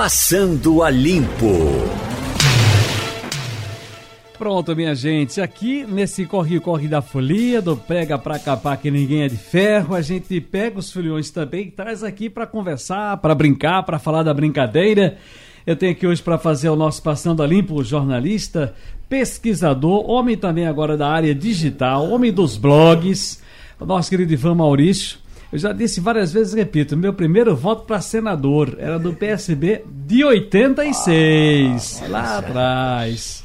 Passando a Limpo. Pronto, minha gente, aqui nesse corre-corre da folia, do pega pra capar que ninguém é de ferro, a gente pega os foliões também e traz aqui pra conversar, pra brincar, pra falar da brincadeira. Eu tenho aqui hoje pra fazer o nosso Passando a Limpo, jornalista, pesquisador, homem também agora da área digital, homem dos blogs, o nosso querido Ivan Maurício. Eu já disse várias vezes, repito, meu primeiro voto para senador era do PSB de 86, lá atrás.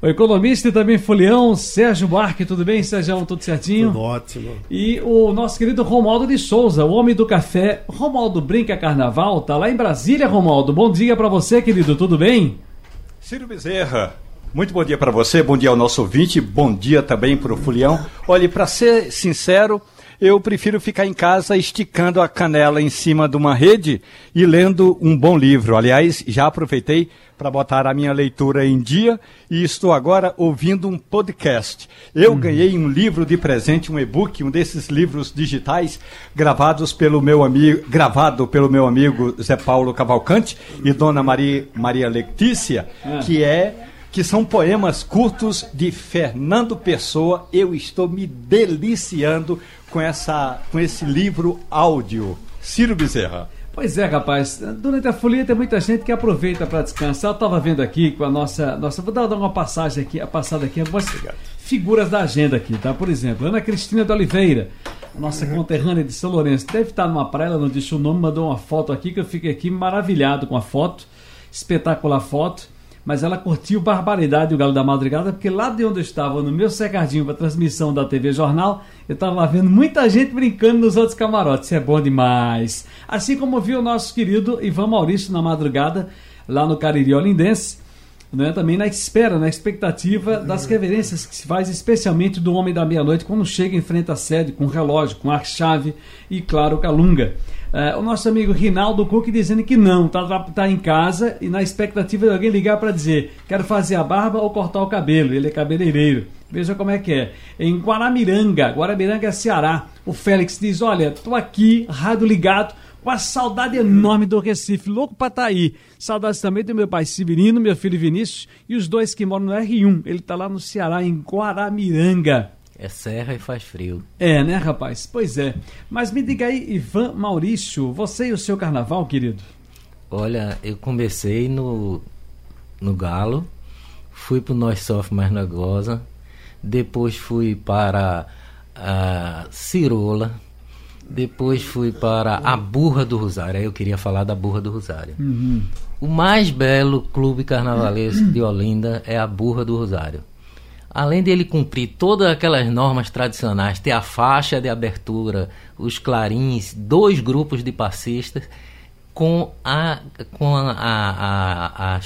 O economista e também folião, Sérgio Buarque, tudo bem, Sérgio? Tudo certinho? Tudo ótimo. E o nosso querido Romualdo de Souza, o homem do café. Romualdo brinca carnaval, tá lá em Brasília, Romualdo. Bom dia para você, querido, tudo bem? Ciro Bezerra, muito bom dia para você, bom dia ao nosso ouvinte, bom dia também para o folião. Olha, para ser sincero, eu prefiro ficar em casa esticando a canela em cima de uma rede e lendo um bom livro. Aliás, já aproveitei para botar a minha leitura em dia e estou agora ouvindo um podcast. Eu ganhei um livro de presente, um e-book, um desses livros digitais gravado pelo meu amigo Zé Paulo Cavalcante e dona Maria Letícia, que são poemas curtos de Fernando Pessoa. Eu estou me deliciando com esse livro áudio. Ciro Bezerra. Pois é, rapaz. Durante a folia tem muita gente que aproveita para descansar. Eu estava vendo aqui com a nossa... Vou dar uma passagem aqui, algumas figuras da agenda aqui, tá? Por exemplo, Ana Cristina de Oliveira, nossa conterrânea de São Lourenço. Deve estar numa praia, ela não disse o nome, mandou uma foto aqui, que eu fiquei aqui maravilhado com a foto. Espetacular foto. Mas ela curtiu barbaridade o Galo da Madrugada, porque lá de onde eu estava, no meu cercadinho para transmissão da TV Jornal, eu estava vendo muita gente brincando nos outros camarotes. Isso é bom demais. Assim como viu o nosso querido Ivan Maurício na madrugada, lá no Cariri Olindense, né? Também na expectativa das reverências que se faz, especialmente do Homem da Meia-Noite, quando chega em frente à sede, com relógio, com a-chave e, claro, calunga. O nosso amigo Rinaldo Cook dizendo que não, tá em casa e na expectativa de alguém ligar para dizer: quero fazer a barba ou cortar o cabelo. Ele é cabeleireiro. Veja como é que é. Em Guaramiranga, Ceará, o Félix diz: olha, tô aqui, rádio ligado, com a saudade enorme do Recife, louco pra tá aí. Saudades também do meu pai Severino, meu filho Vinícius e os dois que moram no R1. Ele tá lá no Ceará, em Guaramiranga. É serra e faz frio. É, né, rapaz? Pois é. Mas me diga aí, Ivan Maurício, você e o seu carnaval, querido? Olha, eu comecei no Galo, fui pro Nós Sofre Mais Nós Goza, depois fui para a Cirola, depois fui para a Burra do Rosário. Aí eu queria falar da Burra do Rosário. O mais belo clube carnavalesco de Olinda é a Burra do Rosário. Além dele cumprir todas aquelas normas tradicionais, ter a faixa de abertura, os clarins, 2 grupos de passistas, com as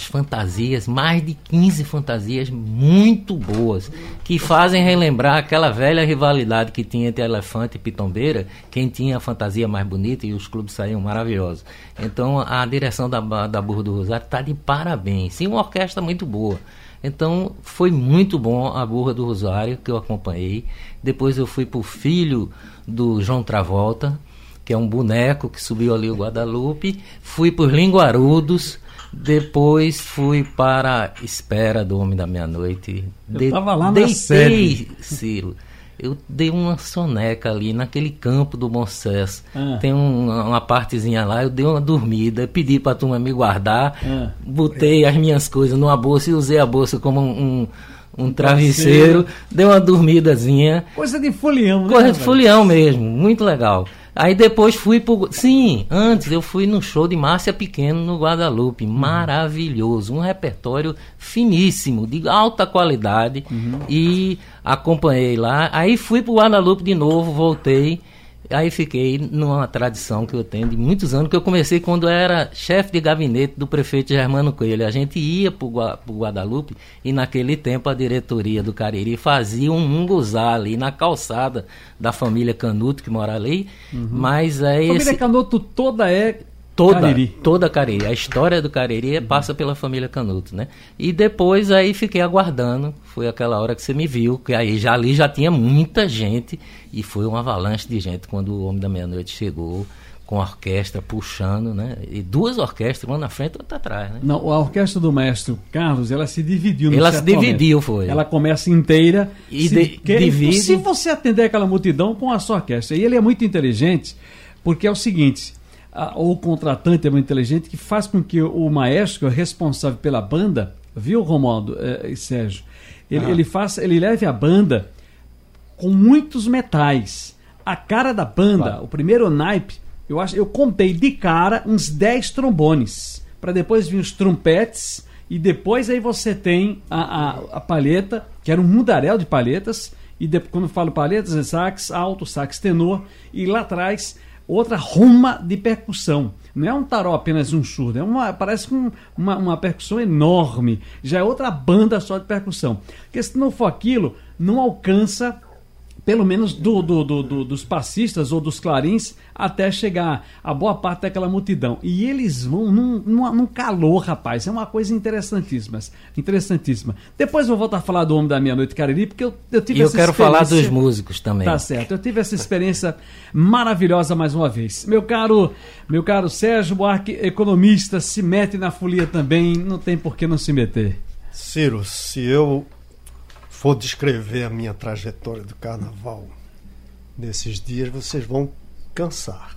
fantasias, mais de 15 fantasias muito boas, que fazem relembrar aquela velha rivalidade que tinha entre Elefante e Pitombeira, quem tinha a fantasia mais bonita, e os clubes saíam maravilhosos. Então a direção da Burro do Rosário está de parabéns, e uma orquestra muito boa. Então foi muito bom a Burra do Rosário, que eu acompanhei. Depois eu fui pro filho do João Travolta, que é um boneco que subiu ali o Guadalupe. Fui para os Linguarudos. Depois fui para a Espera do Homem da Meia-Noite. Eu tava lá na deitei, Ciro. Eu dei uma soneca ali naquele campo do Bom Sucesso. Tem uma partezinha lá, eu dei uma dormida, pedi para a turma me guardar, botei as minhas coisas numa bolsa e usei a bolsa como um travesseiro, dei uma dormidazinha. Coisa de folião, né? Coisa de folião mesmo, muito legal. Aí depois fui pro... Sim, antes eu fui no show de Márcia Pequeno no Guadalupe. Maravilhoso. Um repertório finíssimo, de alta qualidade. E acompanhei lá. Aí fui pro Guadalupe de novo, voltei. Aí fiquei numa tradição que eu tenho de muitos anos, que eu comecei quando era chefe de gabinete do prefeito Germano Coelho. A gente ia pro Guadalupe e naquele tempo a diretoria do Cariri fazia um munguzá ali na calçada da família Canuto, que mora ali. Mas aí a família Canuto toda é... Toda Cariri. A história do Cariri passa pela família Canuto, né? E depois aí fiquei aguardando. Foi aquela hora que você me viu, que aí já tinha muita gente. E foi uma avalanche de gente quando o Homem da Meia-Noite chegou com a orquestra puxando, né? E duas orquestras, uma na frente e outra atrás, né? Não, a orquestra do mestre Carlos, ela se dividiu no momento. Ela começa inteira e divide. Se você atender aquela multidão com a sua orquestra. E ele é muito inteligente, porque é o seguinte, o contratante é muito inteligente, que faz com que o maestro, responsável pela banda, viu, Romualdo e Sérgio? Ele leve a banda com muitos metais. A cara da banda, claro. O primeiro naipe, eu contei de cara uns 10 trombones, para depois vir os trompetes, e depois aí você tem a palheta, que era um mundaréu de palhetas, e quando eu falo palhetas é sax alto, sax tenor, e lá atrás outra ruma de percussão. Não é um tarol apenas um surdo, parece uma percussão enorme, já é outra banda só de percussão, porque se não for aquilo, não alcança... pelo menos dos passistas ou dos clarins, até chegar a boa parte daquela multidão. E eles vão num calor, rapaz. É uma coisa interessantíssima. Depois eu vou voltar a falar do Homem da Meia-Noite Cariri, porque eu tive essa experiência. E eu quero falar dos músicos também. Tá certo. Eu tive essa experiência maravilhosa mais uma vez. Meu caro Sérgio Buarque, economista, se mete na folia também. Não tem por que não se meter. Ciro, se eu... for descrever a minha trajetória do carnaval nesses dias, vocês vão cansar.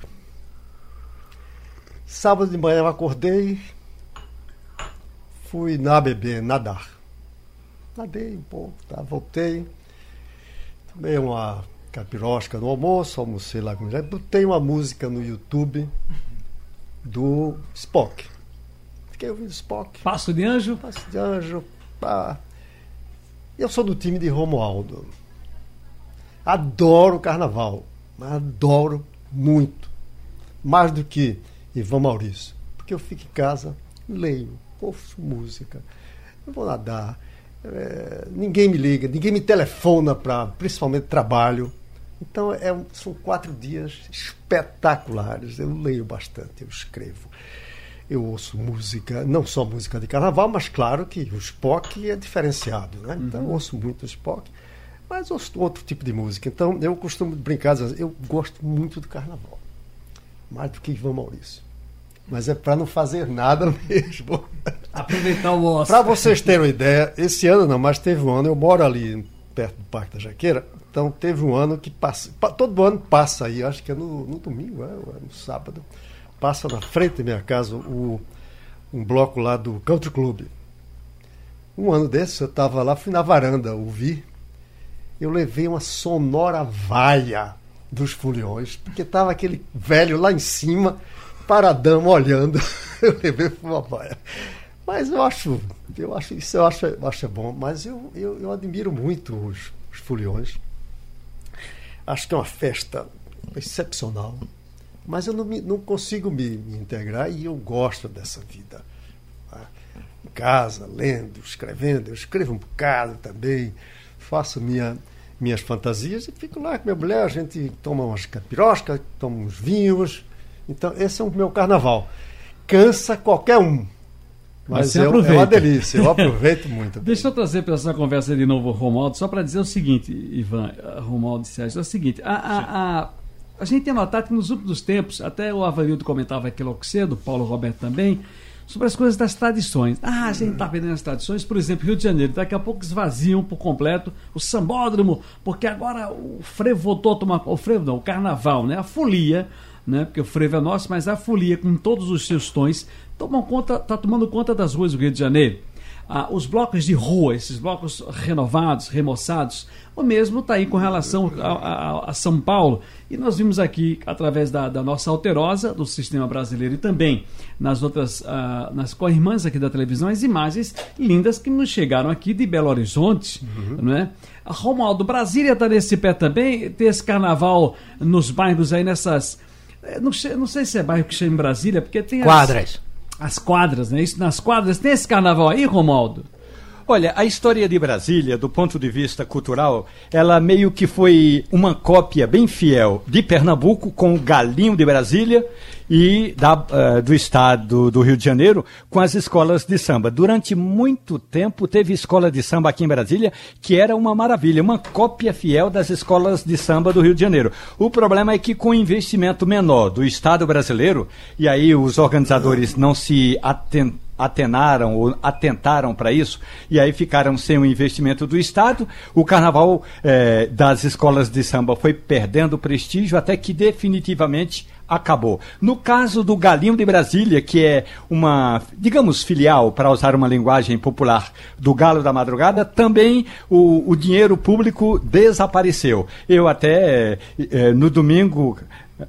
Sábado de manhã eu acordei, fui nadar. Nadei um pouco, tá? Voltei, tomei uma capirosca no almoço, almocei lá com o Zé. Botei uma música no YouTube do Spock. Fiquei ouvindo Spock. Passo de anjo, pá. Eu sou do time de Romualdo. Adoro carnaval. Adoro muito. Mais do que Ivan Maurício. Porque eu fico em casa, leio, ouço música. Eu vou nadar. Ninguém me liga, ninguém me telefona para, principalmente, trabalho. Então, são 4 dias espetaculares. Eu leio bastante, eu escrevo. Eu ouço música, não só música de carnaval, mas claro que o Spock é diferenciado, né? Então eu ouço muito o Spock, mas ouço outro tipo de música. Então eu costumo brincar, eu gosto muito do carnaval, mais do que Ivan Maurício. Mas é para não fazer nada mesmo. Aproveitar o ócio. Para vocês terem uma ideia, esse ano não, mas teve um ano, eu moro ali perto do Parque da Jaqueira, então teve um ano que passa, todo ano passa aí, acho que é no domingo, no sábado, passa na frente da minha casa um bloco lá do Country Club. Um ano desse eu estava lá, fui na varanda ouvir, eu levei uma sonora vaia dos foliões, porque estava aquele velho lá em cima, paradão, olhando. Eu levei uma vaia. Mas eu acho bom, mas eu admiro muito os foliões. Acho que é uma festa excepcional. Mas eu não consigo me integrar, e eu gosto dessa vida. Em casa, lendo, escrevendo, eu escrevo um bocado também, faço minhas fantasias e fico lá com minha mulher, a gente toma umas capiroscas, toma uns vinhos. Então, esse é o meu carnaval. Cansa qualquer um. Mas é uma delícia, eu aproveito muito. Deixa eu trazer para essa conversa de novo, Romualdo, só para dizer o seguinte, Ivan, Romualdo e Sérgio, é o seguinte, a gente tem notado que nos últimos tempos, até o Avarildo comentava aqui logo cedo, Paulo Roberto também, sobre as coisas das tradições. A gente está perdendo as tradições, por exemplo, Rio de Janeiro, daqui a pouco esvaziam por completo o sambódromo, porque agora o frevo voltou a tomar... O frevo não, o carnaval, né? A folia, né? Porque o frevo é nosso, mas a folia, com todos os seus tons, está tomando conta das ruas do Rio de Janeiro. Os blocos de rua, esses blocos renovados, remoçados, o mesmo está aí com relação a São Paulo. E nós vimos aqui, através da nossa Alterosa, do Sistema Brasileiro, e também nas outras, nas co-irmãs aqui da televisão, as imagens lindas que nos chegaram aqui de Belo Horizonte, não é? Romualdo, Brasília está nesse pé também, tem esse carnaval nos bairros aí, nessas... Não sei se é bairro que chama em Brasília, porque tem... Quadras. As quadras, né? Isso, nas quadras tem esse carnaval aí, Romualdo? Olha, a história de Brasília, do ponto de vista cultural, ela meio que foi uma cópia bem fiel de Pernambuco com o galinho de Brasília e do estado do Rio de Janeiro com as escolas de samba. Durante muito tempo teve escola de samba aqui em Brasília que era uma maravilha, uma cópia fiel das escolas de samba do Rio de Janeiro. O problema é que com o investimento menor do Estado brasileiro, e aí os organizadores não se atenaram ou atentaram para isso, e aí ficaram sem o investimento do Estado, o carnaval das escolas de samba foi perdendo prestígio até que definitivamente acabou. No caso do Galinho de Brasília, que é uma, digamos, filial, para usar uma linguagem popular, do Galo da Madrugada, também o dinheiro público desapareceu. Eu até, no domingo...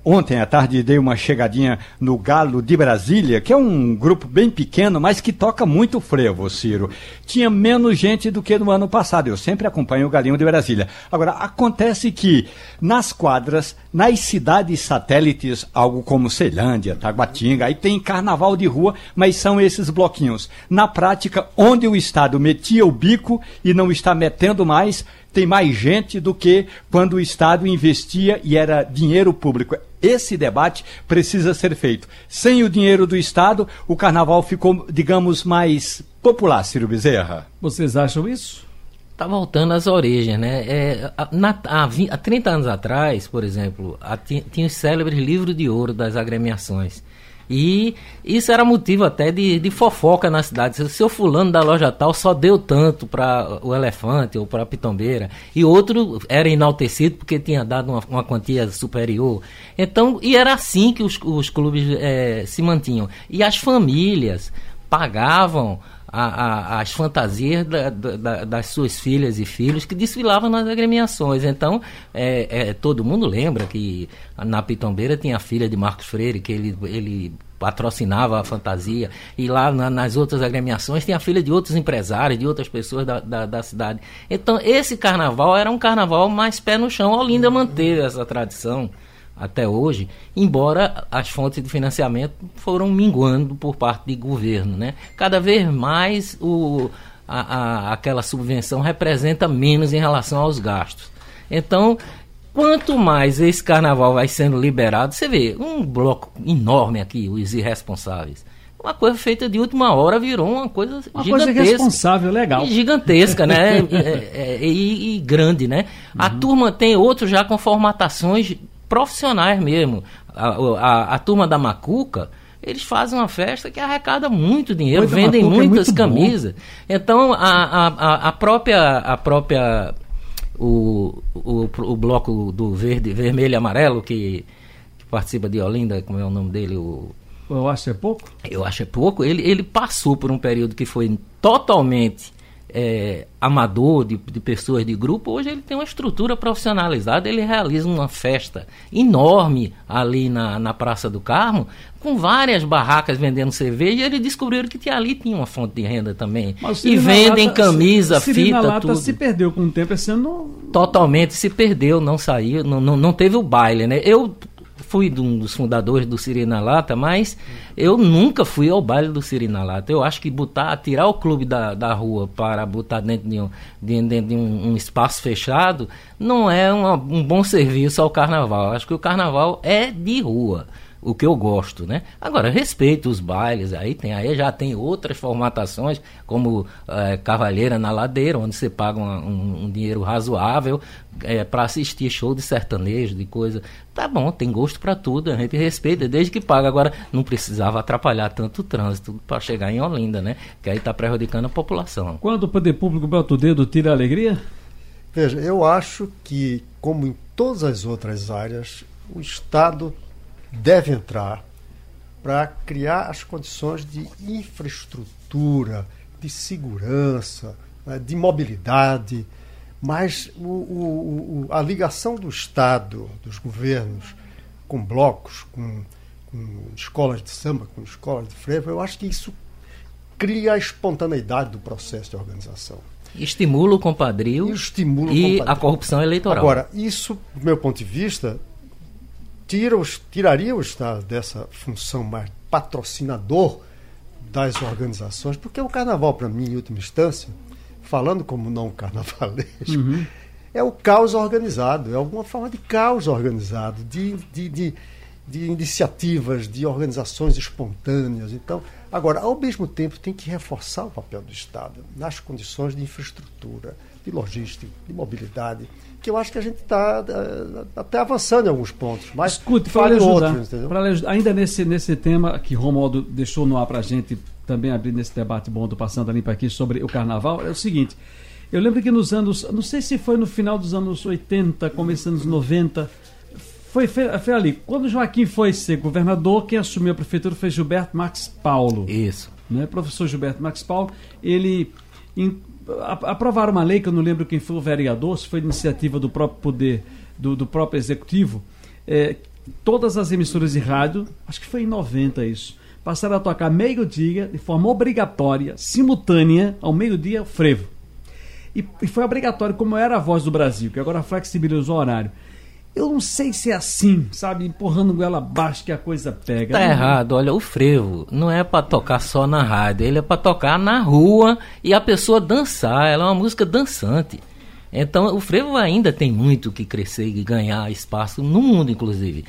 Ontem à tarde dei uma chegadinha no Galo de Brasília, que é um grupo bem pequeno, mas que toca muito frevo, Ciro. Tinha menos gente do que no ano passado. Eu sempre acompanho o Galinho de Brasília. Agora, acontece que nas quadras, nas cidades satélites, algo como Ceilândia, Taguatinga, aí tem carnaval de rua, mas são esses bloquinhos. Na prática, onde o Estado metia o bico e não está metendo mais, tem mais gente do que quando o Estado investia e era dinheiro público. Esse debate precisa ser feito. Sem o dinheiro do Estado, o carnaval ficou, digamos, mais popular, Ciro Bezerra. Vocês acham isso? Está voltando às origens, né? Há 30 anos atrás, por exemplo, tinha os célebres livros de ouro das agremiações. E isso era motivo até de fofoca na cidade. Seu fulano da loja tal só deu tanto para o Elefante ou para a Pitombeira. E outro era enaltecido porque tinha dado uma quantia superior. Então, e era assim que os clubes se mantinham. E as famílias pagavam as fantasias das suas filhas e filhos que desfilavam nas agremiações. Então, todo mundo lembra que na Pitombeira tinha a filha de Marcos Freire, que ele patrocinava a fantasia, e lá nas outras agremiações tem a filha de outros empresários, de outras pessoas da cidade. Então, esse carnaval era um carnaval mais pé no chão. A Olinda manteve essa tradição até hoje, embora as fontes de financiamento foram minguando por parte de governo, né? Cada vez mais aquela subvenção representa menos em relação aos gastos. Então, quanto mais esse carnaval vai sendo liberado, você vê um bloco enorme aqui, os irresponsáveis. Uma coisa feita de última hora virou uma coisa gigantesca. Uma coisa irresponsável, legal. E gigantesca, né? E grande, né? Uhum. A turma tem outros já com formatações profissionais mesmo. A turma da Macuca, eles fazem uma festa que arrecada muito dinheiro, vendem muitas camisas. Então, o bloco do verde, vermelho e amarelo, que participa de Olinda, como é o nome dele? Eu acho é pouco? Eu acho é pouco. Ele passou por um período que foi totalmente amador de pessoas de grupo. Hoje ele tem uma estrutura profissionalizada, ele realiza uma festa enorme ali na Praça do Carmo, com várias barracas vendendo cerveja, e eles descobriram que ali tinha uma fonte de renda também. E vendem Lata, camisa, Sirina fita, Lata tudo. Se perdeu com o tempo, esse ano não... Totalmente se perdeu, não saiu, não teve o baile, né? Eu fui um dos fundadores do Sirina Lata, mas eu nunca fui ao baile do Sirina Lata. Eu acho que tirar o clube da rua para botar dentro de um espaço fechado não é um bom serviço ao carnaval. Eu acho que o carnaval é de rua, o que eu gosto, né? Agora, respeito os bailes, aí já tem outras formatações, como Cavalheira na Ladeira, onde você paga um dinheiro razoável para assistir show de sertanejo, de coisa. Tá bom, tem gosto para tudo, a gente respeita, desde que paga. Agora, não precisava atrapalhar tanto o trânsito para chegar em Olinda, né? Que aí tá prejudicando a população. Quando o poder público bota o dedo, tira a alegria? Veja, eu acho que, como em todas as outras áreas, o Estado deve entrar para criar as condições de infraestrutura, de segurança, de mobilidade, mas a ligação do Estado, dos governos, com blocos, com escolas de samba, com escolas de frevo, eu acho que isso cria a espontaneidade do processo de organização. Estimula o compadrio e a corrupção eleitoral. Agora, isso, do meu ponto de vista, tiraria o Estado dessa função mais patrocinador das organizações, porque o carnaval, para mim, em última instância, falando como não carnavalesco, é o caos organizado, é alguma forma de caos organizado, de iniciativas, de organizações espontâneas. Então, agora, ao mesmo tempo, tem que reforçar o papel do Estado nas condições de infraestrutura, de logística, de mobilidade, que eu acho que a gente está até avançando em alguns pontos, mas fale outros. Ainda nesse tema que Romualdo deixou no ar para a gente também abrir nesse debate bom do Passando a Limpo aqui sobre o Carnaval, é o seguinte: eu lembro que nos anos, não sei se foi no final dos anos 80, começando nos 90, foi ali, quando Joaquim foi ser governador, quem assumiu a prefeitura foi Gilberto Marques Paulo. Isso. Né? Professor Gilberto Marques Paulo, ele... aprovaram uma lei, que eu não lembro quem foi o vereador, se foi iniciativa do próprio poder, do próprio executivo, todas as emissoras de rádio, acho que foi em 90 isso, passaram a tocar meio-dia, de forma obrigatória, simultânea, ao meio-dia, frevo. E foi obrigatório, como era a Voz do Brasil, que agora flexibilizou o horário. Eu não sei se é assim, sabe, empurrando goela abaixo que a coisa pega. Tá errado, olha, o frevo não é pra tocar só na rádio, ele é pra tocar na rua e a pessoa dançar, ela é uma música dançante. Então o frevo ainda tem muito que crescer e ganhar espaço no mundo, inclusive.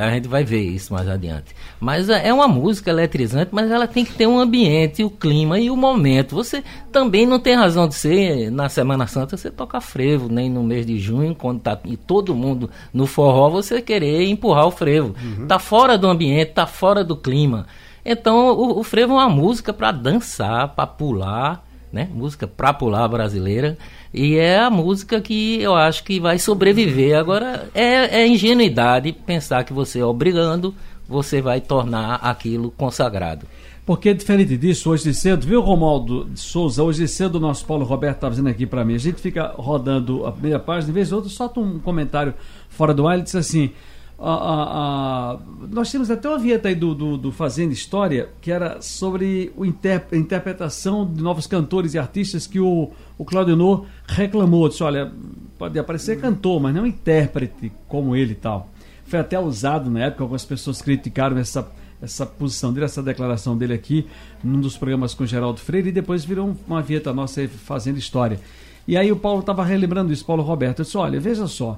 A gente vai ver isso mais adiante. Mas é uma música eletrizante, mas ela tem que ter um ambiente, o clima e o momento. Você também não tem razão de ser, na Semana Santa, você tocar frevo, nem no mês de junho, quando está todo mundo no forró, você querer empurrar o frevo. Está fora do ambiente, está fora do clima. Então o frevo é uma música para dançar, para pular, né? Música para pular brasileira. E é a música que eu acho que vai sobreviver. Agora, é ingenuidade pensar que você, obrigando, você vai tornar aquilo consagrado. Porque, diferente disso, hoje de cedo, viu, Romualdo de Souza? Hoje de cedo, o nosso Paulo Roberto estava dizendo aqui para mim, a gente fica rodando a meia página, de vez em outra, solta um comentário fora do ar, ele disse assim, nós temos até uma vinheta aí do Fazendo História, que era sobre a interpretação de novos cantores e artistas que o Claudio Noor reclamou, disse, olha, pode aparecer cantor, mas não intérprete como ele e tal. Foi até usado na época, algumas pessoas criticaram essa posição dele, essa declaração dele aqui, num dos programas com Geraldo Freire, e depois virou uma vinheta nossa aí, Fazendo História. E aí o Paulo estava relembrando isso, Paulo Roberto, disse, olha, veja só,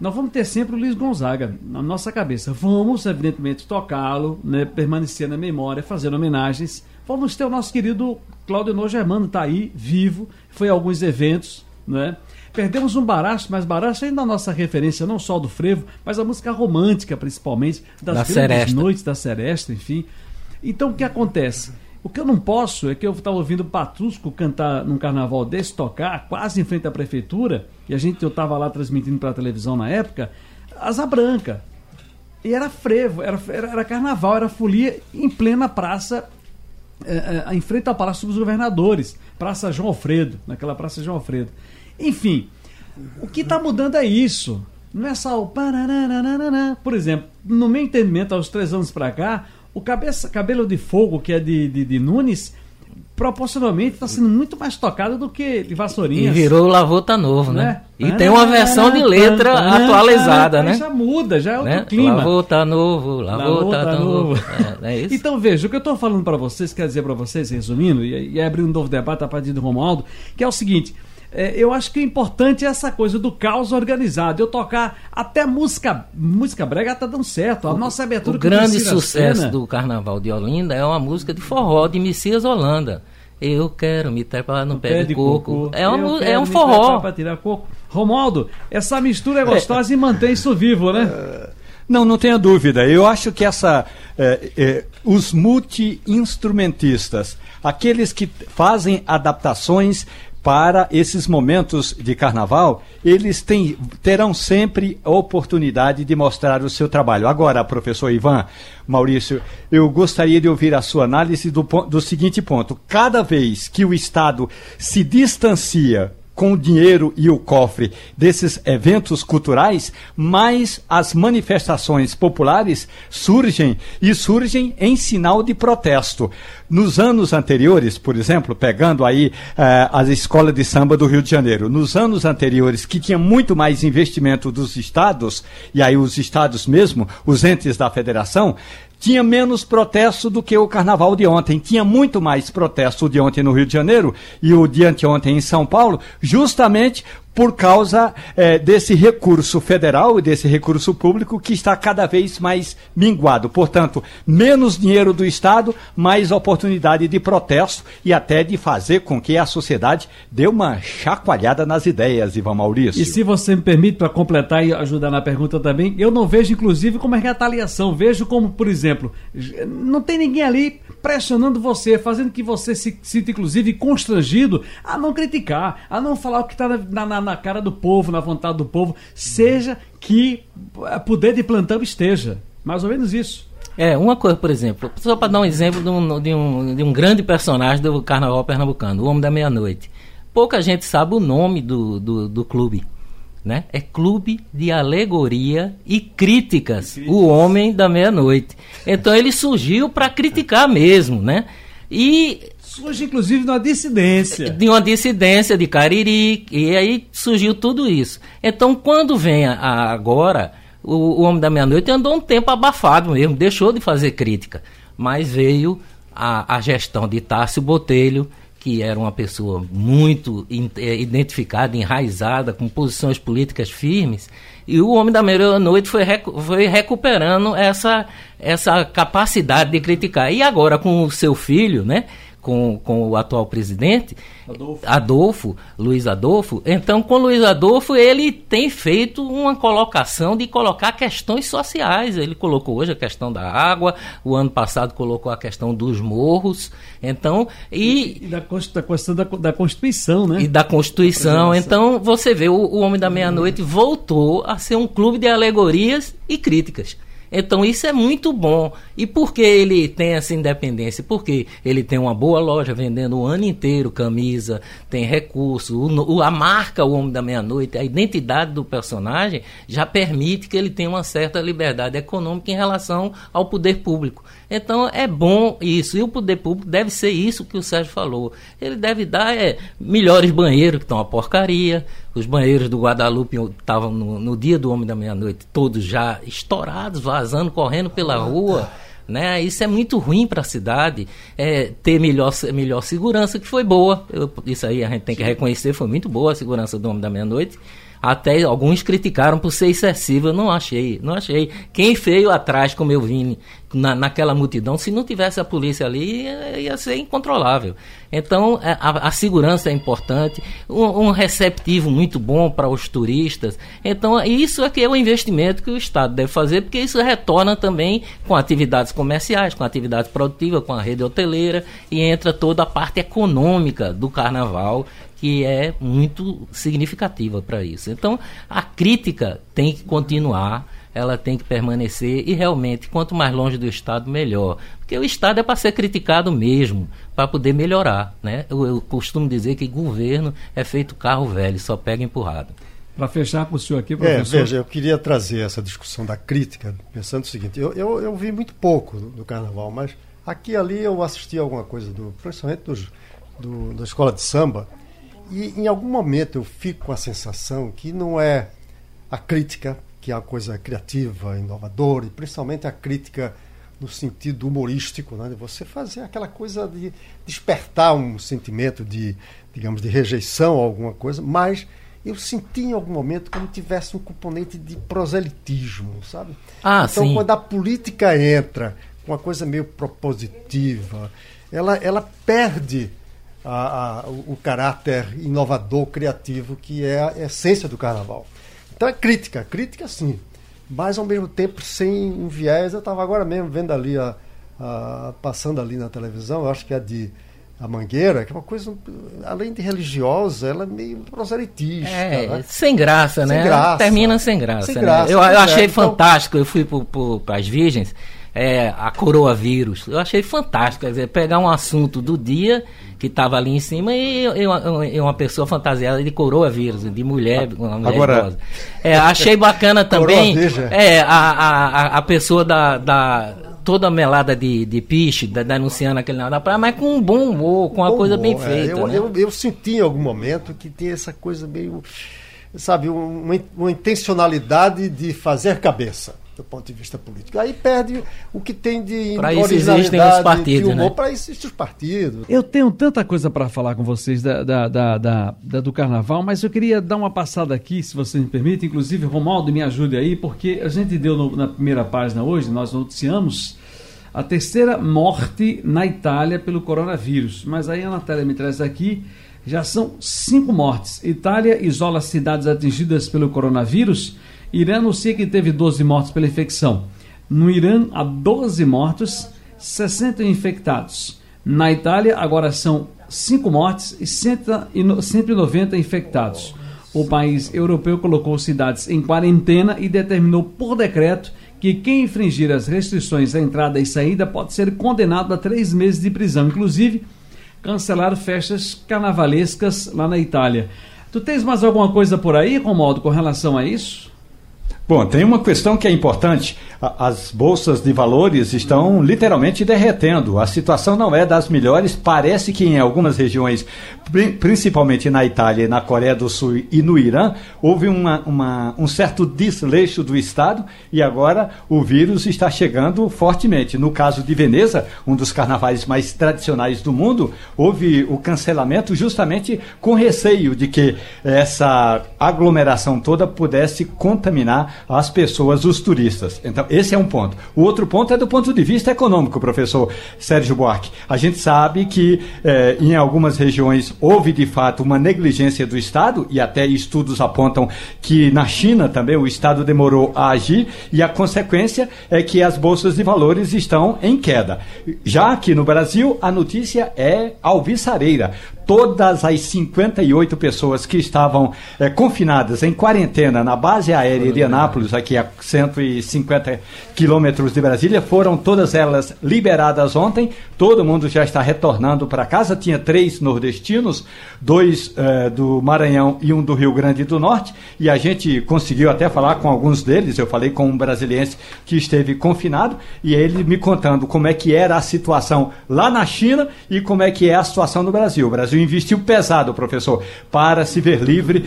nós vamos ter sempre o Luiz Gonzaga na nossa cabeça. Vamos, evidentemente, tocá-lo, né, permanecer na memória, fazer homenagens. Vamos ter o nosso querido Claudio Noor Germano, está aí, vivo, foi a alguns eventos, né? Perdemos um Baracho, mas Baracho ainda é a nossa referência, não só do frevo, mas a música romântica, principalmente, das grandes noites da Seresta, enfim. Então, o que acontece? O que eu não posso é que eu estava ouvindo o Patusco cantar num carnaval desse, tocar quase em frente à prefeitura, e eu estava lá transmitindo para a televisão na época, Asa Branca. E era frevo, era carnaval, era folia em plena praça, em frente ao Palácio dos Governadores, Praça João Alfredo, naquela Praça João Alfredo. Enfim, o que está mudando é isso. Não é só o... Por exemplo, no meu entendimento, aos 3 anos para cá, o Cabelo de Fogo, que é de Nunes, proporcionalmente está sendo muito mais tocado do que de Vassourinhas. E virou o Lavô Tá Novo, né? E tem uma versão de letra atualizada, né? Já muda, já é outro clima. Lavô Tá Novo, Lavô Tá Novo. É isso? Então veja, o que eu estou falando para vocês, quer dizer para vocês, resumindo, e abrindo um novo debate a partir do Romualdo, que é o seguinte... eu acho que o importante é essa coisa do caos organizado. Eu tocar até música brega tá dando certo. A nossa abertura... O grande sucesso do Carnaval de Olinda é uma música de forró de Messias Holanda. Eu quero me trepar no pé de coco. É um forró. Romualdo, essa mistura é gostosa e mantém isso vivo, né? Não tenha dúvida. Eu acho que os multi-instrumentistas, aqueles que fazem adaptações para esses momentos de carnaval, eles terão sempre a oportunidade de mostrar o seu trabalho. Agora, professor Ivan Maurício, eu gostaria de ouvir a sua análise do seguinte ponto. Cada vez que o Estado se distancia com o dinheiro e o cofre desses eventos culturais, mais as manifestações populares surgem em sinal de protesto. Nos anos anteriores, por exemplo, pegando aí as escolas de samba do Rio de Janeiro, nos anos anteriores, que tinha muito mais investimento dos estados, e aí os estados mesmo, os entes da federação, tinha menos protesto do que o carnaval de ontem. Tinha muito mais protesto de ontem no Rio de Janeiro e o de anteontem em São Paulo, justamente por causa desse recurso federal e desse recurso público que está cada vez mais minguado. Portanto, menos dinheiro do Estado, mais oportunidade de protesto e até de fazer com que a sociedade dê uma chacoalhada nas ideias, Ivan Maurício. E se você me permite, para completar e ajudar na pergunta também, eu não vejo, inclusive, como retaliação. Vejo como, por exemplo, não tem ninguém ali pressionando você, fazendo que você se sinta, inclusive, constrangido a não criticar, a não falar o que está na cara do povo, na vontade do povo, seja que poder de plantão esteja. Mais ou menos isso. Uma coisa, por exemplo, só para dar um exemplo de um grande personagem do carnaval pernambucano, o Homem da Meia-Noite. Pouca gente sabe o nome do clube, né? É Clube de Alegoria e Críticas. O Homem da Meia-Noite. Então ele surgiu para criticar mesmo, né? E surge inclusive de uma dissidência. De uma dissidência de Cariri, e aí surgiu tudo isso. Então quando vem agora, o Homem da Meia-Noite andou um tempo abafado mesmo, deixou de fazer crítica. Mas veio a gestão de Tássio Botelho, que era uma pessoa muito identificada, enraizada, com posições políticas firmes, e o Homem da Meia-Noite foi recuperando essa capacidade de criticar. E agora com o seu filho, né? Com o atual presidente, Luiz Adolfo. Então, com o Luiz Adolfo, ele tem feito uma colocação de colocar questões sociais. Ele colocou hoje a questão da água, o ano passado colocou a questão dos morros. Então, e da Constituição, né? E da Constituição. Então, você vê, o Homem da Meia-Noite voltou a ser um clube de alegorias e críticas. Então isso é muito bom. E por que ele tem essa independência? Porque ele tem uma boa loja vendendo o ano inteiro camisa, tem recurso, a marca O Homem da Meia-Noite, a identidade do personagem já permite que ele tenha uma certa liberdade econômica em relação ao poder público. Então é bom isso, e o poder público deve ser isso que o Sérgio falou. Ele deve dar melhores banheiros, que estão uma porcaria. Os banheiros do Guadalupe estavam no dia do Homem da Meia-Noite, todos já estourados, vazando, correndo pela rua, né? Isso é muito ruim para a cidade. Ter melhor segurança, que foi boa. Isso aí a gente tem que reconhecer, foi muito boa a segurança do Homem da Meia-Noite. Até alguns criticaram por ser excessivo. Eu não achei. Quem veio atrás, como eu vim naquela multidão, se não tivesse a polícia ali, ia ser incontrolável. Então a segurança é importante, um receptivo muito bom para os turistas. Então isso aqui é o investimento que o Estado deve fazer, porque isso retorna também com atividades comerciais, com atividades produtivas, com a rede hoteleira, e entra toda a parte econômica do carnaval, que é muito significativa para isso. Então, a crítica tem que continuar, ela tem que permanecer, e realmente, quanto mais longe do Estado, melhor. Porque o Estado é para ser criticado mesmo, para poder melhorar, né? Eu costumo dizer que governo é feito carro velho, só pega empurrado. Para fechar com o senhor aqui, professor... Veja, eu queria trazer essa discussão da crítica, pensando o seguinte, eu vi muito pouco do carnaval, mas aqui e ali eu assisti alguma coisa, principalmente da escola de samba. E em algum momento eu fico com a sensação que não é a crítica, que é a coisa criativa, inovadora, e principalmente a crítica no sentido humorístico, né? De você fazer aquela coisa de despertar um sentimento de, digamos, de rejeição a alguma coisa, mas eu senti em algum momento como tivesse um componente de proselitismo, sabe? Então, sim. Quando a política entra com uma coisa meio propositiva, ela perde o caráter inovador, criativo, que é a essência do carnaval. Então é crítica sim, mas ao mesmo tempo sem um viés. Eu estava agora mesmo vendo ali, passando ali na televisão, eu acho que é a Mangueira, que é uma coisa, além de religiosa, ela é meio proselitista. Né? Sem graça, né? Termina sem graça. Sem graça, né? Eu achei fantástico, eu fui para as Virgens, a Coroa Vírus. Eu achei fantástico, quer dizer, pegar um assunto do dia que estava ali em cima e uma pessoa fantasiada de coroa vírus, de mulher, uma mulher agora idosa. Achei bacana também a pessoa da toda melada de piche, denunciando aquele nada da praia, mas com um bom humor, com uma coisa bem feita. Né? Eu senti em algum momento que tem essa coisa meio, sabe, uma intencionalidade de fazer cabeça. do ponto de vista político. Aí perde o que tem de originalidade, de humor. Para isso existem os partidos. Eu tenho tanta coisa para falar com vocês do Carnaval, mas eu queria dar uma passada aqui, se vocês me permitem. Inclusive, Romualdo, me ajude aí, porque a gente deu na primeira página hoje, nós noticiamos a terceira morte na Itália pelo coronavírus. Mas aí a Natália me traz aqui, já são 5 mortes. Itália isola cidades atingidas pelo coronavírus. Irã anuncia que teve 12 mortos pela infecção. No Irã, há 12 mortos, 60 infectados. Na Itália, agora são 5 mortes e 190 infectados. O país europeu colocou cidades em quarentena e determinou por decreto que quem infringir as restrições à entrada e saída pode ser condenado a 3 meses de prisão. Inclusive, cancelaram festas carnavalescas lá na Itália. Tu tens mais alguma coisa por aí, Romualdo, com relação a isso? Bom, tem uma questão que é importante. As bolsas de valores estão literalmente derretendo. A situação não é das melhores. Parece que em algumas regiões, principalmente na Itália, na Coreia do Sul e no Irã, houve um certo desleixo do Estado e agora o vírus está chegando fortemente. No caso de Veneza, um dos carnavais mais tradicionais do mundo, houve o cancelamento justamente com receio de que essa aglomeração toda pudesse contaminar as pessoas, os turistas. Então, esse é um ponto. O outro ponto é do ponto de vista econômico, professor Sérgio Buarque. A gente sabe que em algumas regiões houve, de fato, uma negligência do Estado, e até estudos apontam que na China também o Estado demorou a agir, e a consequência é que as bolsas de valores estão em queda. Já aqui no Brasil, a notícia é alviçareira. Todas as 58 pessoas que estavam confinadas em quarentena na base aérea de Anápolis, aqui a 150 quilômetros de Brasília, foram todas elas liberadas ontem. Todo mundo já está retornando para casa. Tinha 3 nordestinos, 2 do Maranhão e 1 do Rio Grande do Norte, e a gente conseguiu até falar com alguns deles. Eu falei com um brasiliense que esteve confinado, e ele me contando como é que era a situação lá na China e como é que é a situação no Brasil. O Brasil investiu pesado, professor, para se ver livre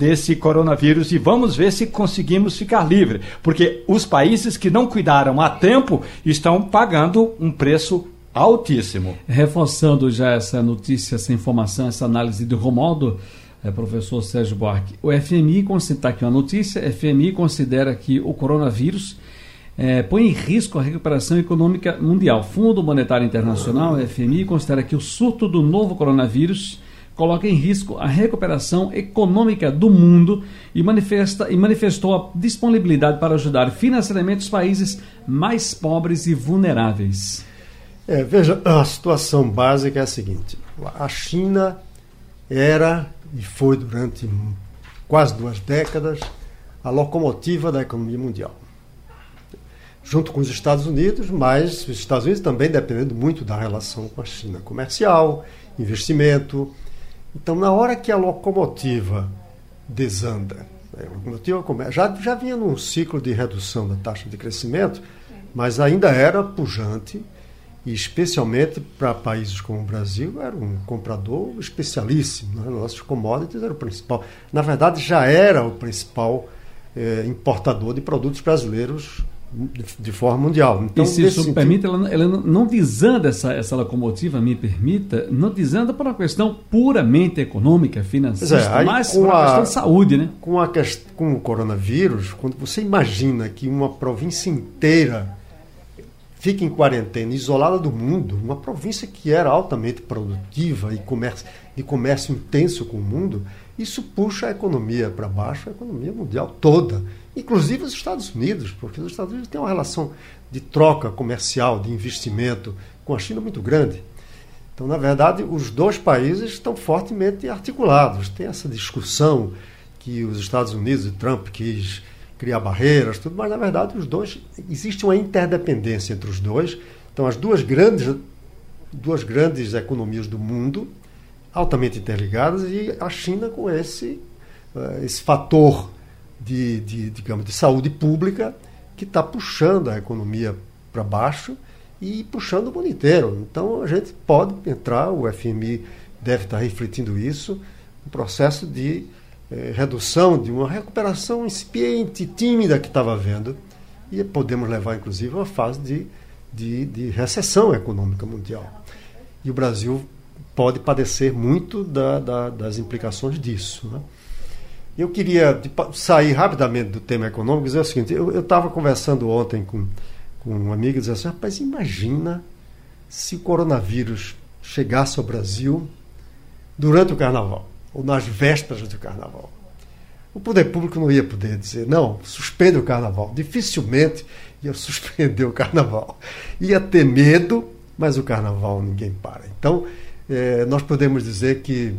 desse coronavírus, e vamos ver se conseguimos ficar livre, porque os países que não cuidaram a tempo estão pagando um preço altíssimo. Reforçando já essa notícia, essa informação, essa análise do Romualdo, professor Sérgio Buarque, o FMI, está aqui uma notícia, o FMI considera que o coronavírus põe em risco a recuperação econômica mundial. Fundo Monetário Internacional, FMI, considera que o surto do novo coronavírus coloca em risco a recuperação econômica do mundo e manifestou a disponibilidade para ajudar financeiramente os países mais pobres e vulneráveis. Veja, a situação básica é a seguinte: a China era e foi durante quase 2 décadas a locomotiva da economia mundial, junto com os Estados Unidos, mas os Estados Unidos também dependendo muito da relação com a China, comercial, investimento. Então, na hora que a locomotiva desanda, a locomotiva já vinha num ciclo de redução da taxa de crescimento, mas ainda era pujante, e especialmente para países como o Brasil, era um comprador especialíssimo. Nossos commodities eram o principal. Na verdade, já era o principal importador de produtos brasileiros de forma mundial. Então, e se isso sentido, permite, ela não desanda, essa locomotiva, me permita, não desanda por uma questão puramente econômica, financeira, mas por uma questão de saúde, né? Com o coronavírus, quando você imagina que uma província inteira fica em quarentena, isolada do mundo, uma província que era altamente produtiva e de comércio intenso com o mundo, isso puxa a economia para baixo, a economia mundial toda, inclusive os Estados Unidos, porque os Estados Unidos têm uma relação de troca comercial, de investimento com a China muito grande. Então, na verdade, os 2 países estão fortemente articulados. Tem essa discussão que os Estados Unidos e Trump quis criar barreiras, tudo, mas, na verdade, os 2, existe uma interdependência entre os 2. Então, as duas grandes economias do mundo, altamente interligadas, e a China com esse fator de saúde pública que está puxando a economia para baixo e puxando o mundo inteiro. Então, a gente pode entrar, o FMI deve estar refletindo isso, um processo de redução, de uma recuperação incipiente, tímida que estava havendo e podemos levar, inclusive, a uma fase de recessão econômica mundial. E o Brasil pode padecer muito das implicações disso, né? Eu queria sair rapidamente do tema econômico e dizer o seguinte: eu estava conversando ontem com um amigo e dizia assim, rapaz, imagina se o coronavírus chegasse ao Brasil durante o Carnaval, ou nas vésperas do Carnaval. O poder público não ia poder dizer, não, suspende o Carnaval. Dificilmente ia suspender o Carnaval. Ia ter medo, mas o Carnaval ninguém para. Então, nós podemos dizer que,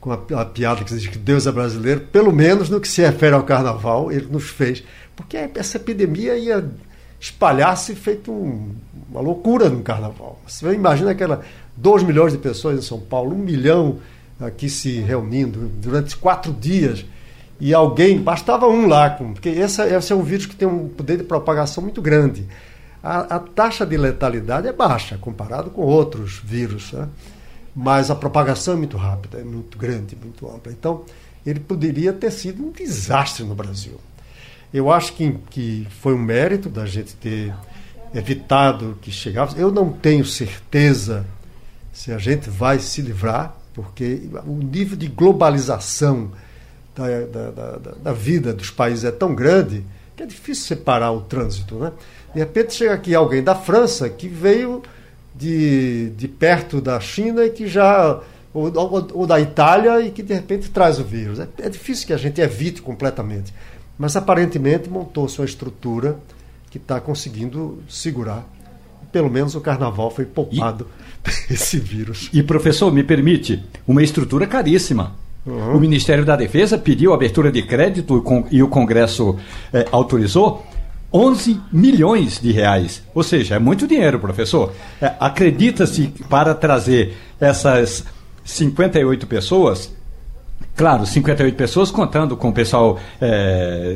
com a piada que diz que Deus é brasileiro, pelo menos no que se refere ao Carnaval, ele nos fez. Porque essa epidemia ia espalhar-se feito uma loucura no Carnaval. Você imagina aquela 2 milhões de pessoas em São Paulo, 1 milhão aqui se reunindo durante 4 dias, e alguém, bastava um lá, porque esse é um vírus que tem um poder de propagação muito grande. A taxa de letalidade é baixa, comparado com outros vírus, né? Mas a propagação é muito rápida, é muito grande, muito ampla. Então, ele poderia ter sido um desastre no Brasil. Eu acho que foi um mérito da gente ter evitado que chegasse. Eu não tenho certeza se a gente vai se livrar, porque o nível de globalização da vida dos países é tão grande que é difícil separar o trânsito, né? De repente chega aqui alguém da França que veio de perto da China e que já ou da Itália e que de repente traz o vírus. É difícil que a gente evite completamente, mas aparentemente montou-se uma estrutura que está conseguindo segurar. Pelo menos o Carnaval foi poupado desse vírus. E, professor, me permite, uma estrutura caríssima. Uhum. O Ministério da Defesa pediu abertura de crédito e o Congresso autorizou 11 milhões de reais. Ou seja, é muito dinheiro, professor. Acredita-se que para trazer essas 58 pessoas, claro, 58 pessoas contando com o pessoal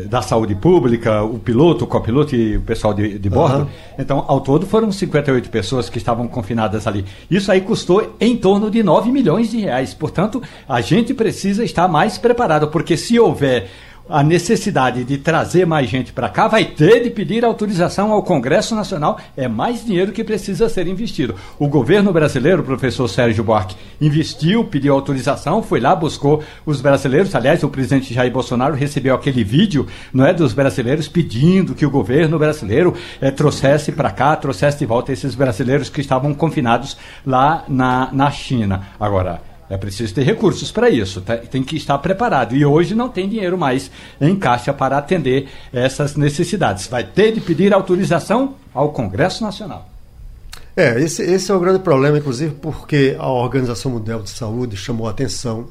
da saúde pública, o piloto, o copiloto e o pessoal de bordo. Uhum. Então, ao todo, foram 58 pessoas que estavam confinadas ali. Isso aí custou em torno de 9 milhões de reais. Portanto, a gente precisa estar mais preparado, porque se houver a necessidade de trazer mais gente para cá, vai ter de pedir autorização ao Congresso Nacional. É mais dinheiro que precisa ser investido. O governo brasileiro, professor Sérgio Buarque, investiu, pediu autorização, foi lá, buscou os brasileiros. Aliás, o presidente Jair Bolsonaro recebeu aquele vídeo, não é, dos brasileiros pedindo que o governo brasileiro trouxesse para cá, trouxesse de volta esses brasileiros que estavam confinados lá na China. Agora, é preciso ter recursos para isso, tem que estar preparado. E hoje não tem dinheiro mais em caixa para atender essas necessidades. Vai ter de pedir autorização ao Congresso Nacional. Esse é o grande problema, inclusive porque a Organização Mundial de Saúde chamou a atenção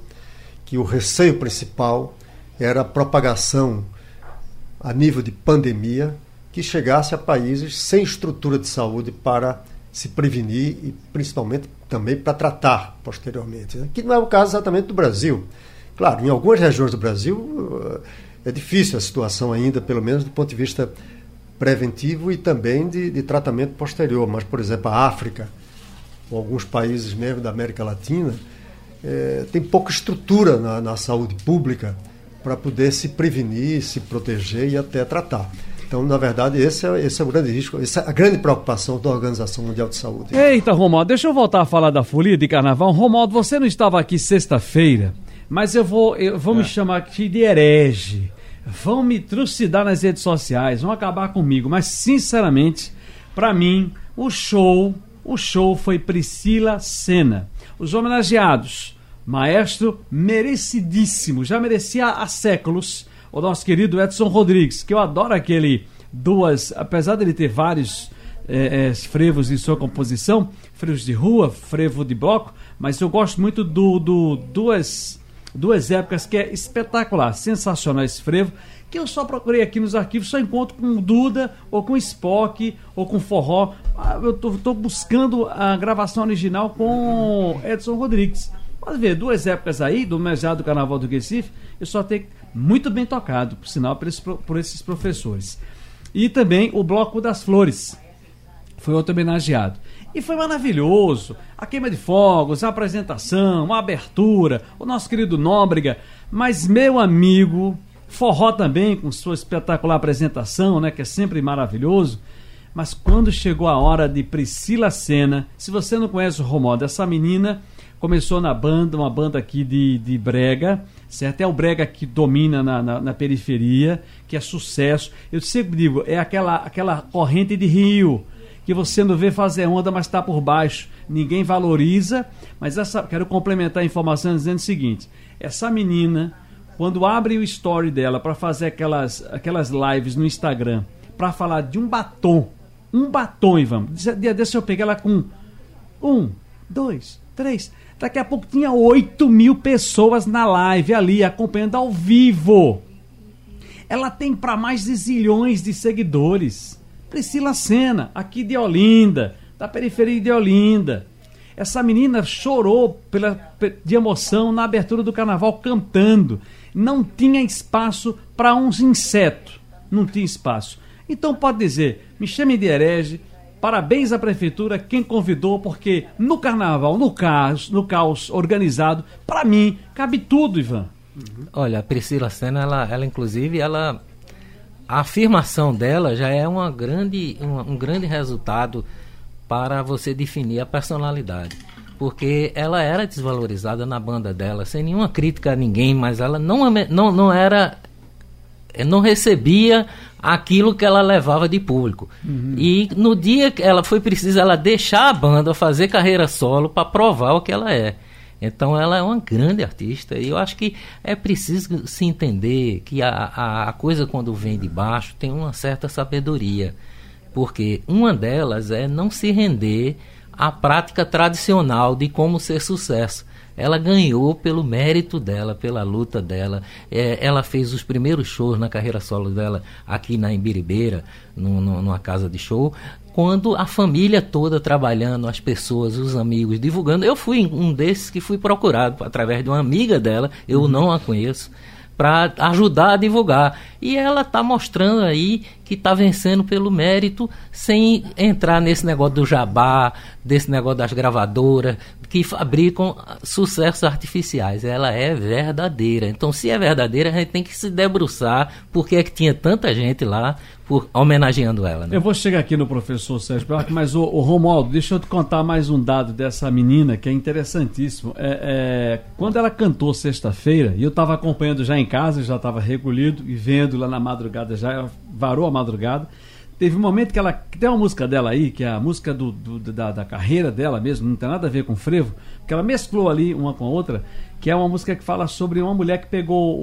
que o receio principal era a propagação a nível de pandemia que chegasse a países sem estrutura de saúde para se prevenir e principalmente também para tratar posteriormente, né? Que não é o caso exatamente do Brasil. Claro, em algumas regiões do Brasil é difícil a situação ainda, pelo menos do ponto de vista preventivo e também de tratamento posterior. Mas, por exemplo, a África ou alguns países mesmo da América Latina tem pouca estrutura na saúde pública para poder se prevenir, se proteger e até tratar. Então, na verdade, esse é o grande risco, essa é a grande preocupação da Organização Mundial de Saúde. Eita, Romualdo, deixa eu voltar a falar da folia de carnaval. Romualdo, você não estava aqui sexta-feira, mas eu vou me chamar aqui de herege. Vão me trucidar nas redes sociais, vão acabar comigo. Mas, sinceramente, para mim, o show foi Priscila Senna. Os homenageados, maestro merecidíssimo, já merecia há séculos, o nosso querido Edson Rodrigues, que eu adoro aquele duas, apesar dele ter vários frevos em sua composição, frevos de rua, frevo de bloco, mas eu gosto muito do duas épocas, que é espetacular, sensacional esse frevo, que eu só procurei aqui nos arquivos, só encontro com Duda, ou com Spock, ou com Forró. Eu estou buscando a gravação original com Edson Rodrigues. Pode ver, duas épocas aí, do homenageado do Carnaval do Recife, eu só tenho muito bem tocado, por sinal, por esses professores. E também o Bloco das Flores foi outro homenageado. E foi maravilhoso, a queima de fogos, a apresentação, a abertura, o nosso querido Nóbrega. Mas, meu amigo, Forró também, com sua espetacular apresentação, né, que é sempre maravilhoso. Mas quando chegou a hora de Priscila Senna, se você não conhece o Romualdo, essa menina começou na banda, uma banda aqui de brega, certo? É o brega que domina na periferia, que é sucesso. Eu sempre digo, é aquela corrente de rio, que você não vê fazer onda, mas está por baixo. Ninguém valoriza, mas quero complementar a informação dizendo o seguinte, essa menina, quando abre o story dela para fazer aquelas lives no Instagram, para falar de um batom, Ivan, dia desse eu peguei ela com 1, 2, 3, daqui a pouco tinha 8.000 pessoas na live ali, acompanhando ao vivo. Ela tem para mais de zilhões de seguidores. Priscila Senna, aqui de Olinda, da periferia de Olinda. Essa menina chorou de emoção na abertura do carnaval cantando. Não tinha espaço para uns insetos. Não tinha espaço. Então pode dizer, me chame de herege, parabéns à prefeitura, quem convidou, porque no carnaval, no caos organizado, para mim, cabe tudo, Ivan. Olha, a Priscila Senna, ela inclusive, a afirmação dela já é um grande resultado para você definir a personalidade, porque ela era desvalorizada na banda dela, sem nenhuma crítica a ninguém, mas ela não era, não recebia aquilo que ela levava de público. Uhum. E no dia que ela foi preciso ela deixar a banda, fazer carreira solo para provar o que ela é. Então ela é uma grande artista e eu acho que é preciso se entender que a coisa quando vem de baixo tem uma certa sabedoria. Porque uma delas é não se render à prática tradicional de como ser sucesso. Ela ganhou pelo mérito dela, pela luta dela. Ela fez os primeiros shows na carreira solo dela aqui na Imbiribeira, numa casa de show, quando a família toda trabalhando, as pessoas, os amigos, divulgando. Eu fui um desses que fui procurado através de uma amiga dela, eu não a conheço, para ajudar a divulgar. E ela está mostrando aí que está vencendo pelo mérito, sem entrar nesse negócio do jabá, desse negócio das gravadoras, que fabricam sucessos artificiais. Ela é verdadeira. Então, se é verdadeira, a gente tem que se debruçar porque é que tinha tanta gente lá homenageando ela. Né? Eu vou chegar aqui no professor Sérgio Buarque, mas, o Romualdo, deixa eu te contar mais um dado dessa menina que é interessantíssimo. Quando ela cantou sexta-feira, e eu estava acompanhando já em casa, já estava recolhido e vendo lá na madrugada, já varou a madrugada. Teve um momento que ela... Tem uma música dela aí, que é a música da carreira dela mesmo, não tem nada a ver com frevo, porque ela mesclou ali uma com a outra, que é uma música que fala sobre uma mulher que pegou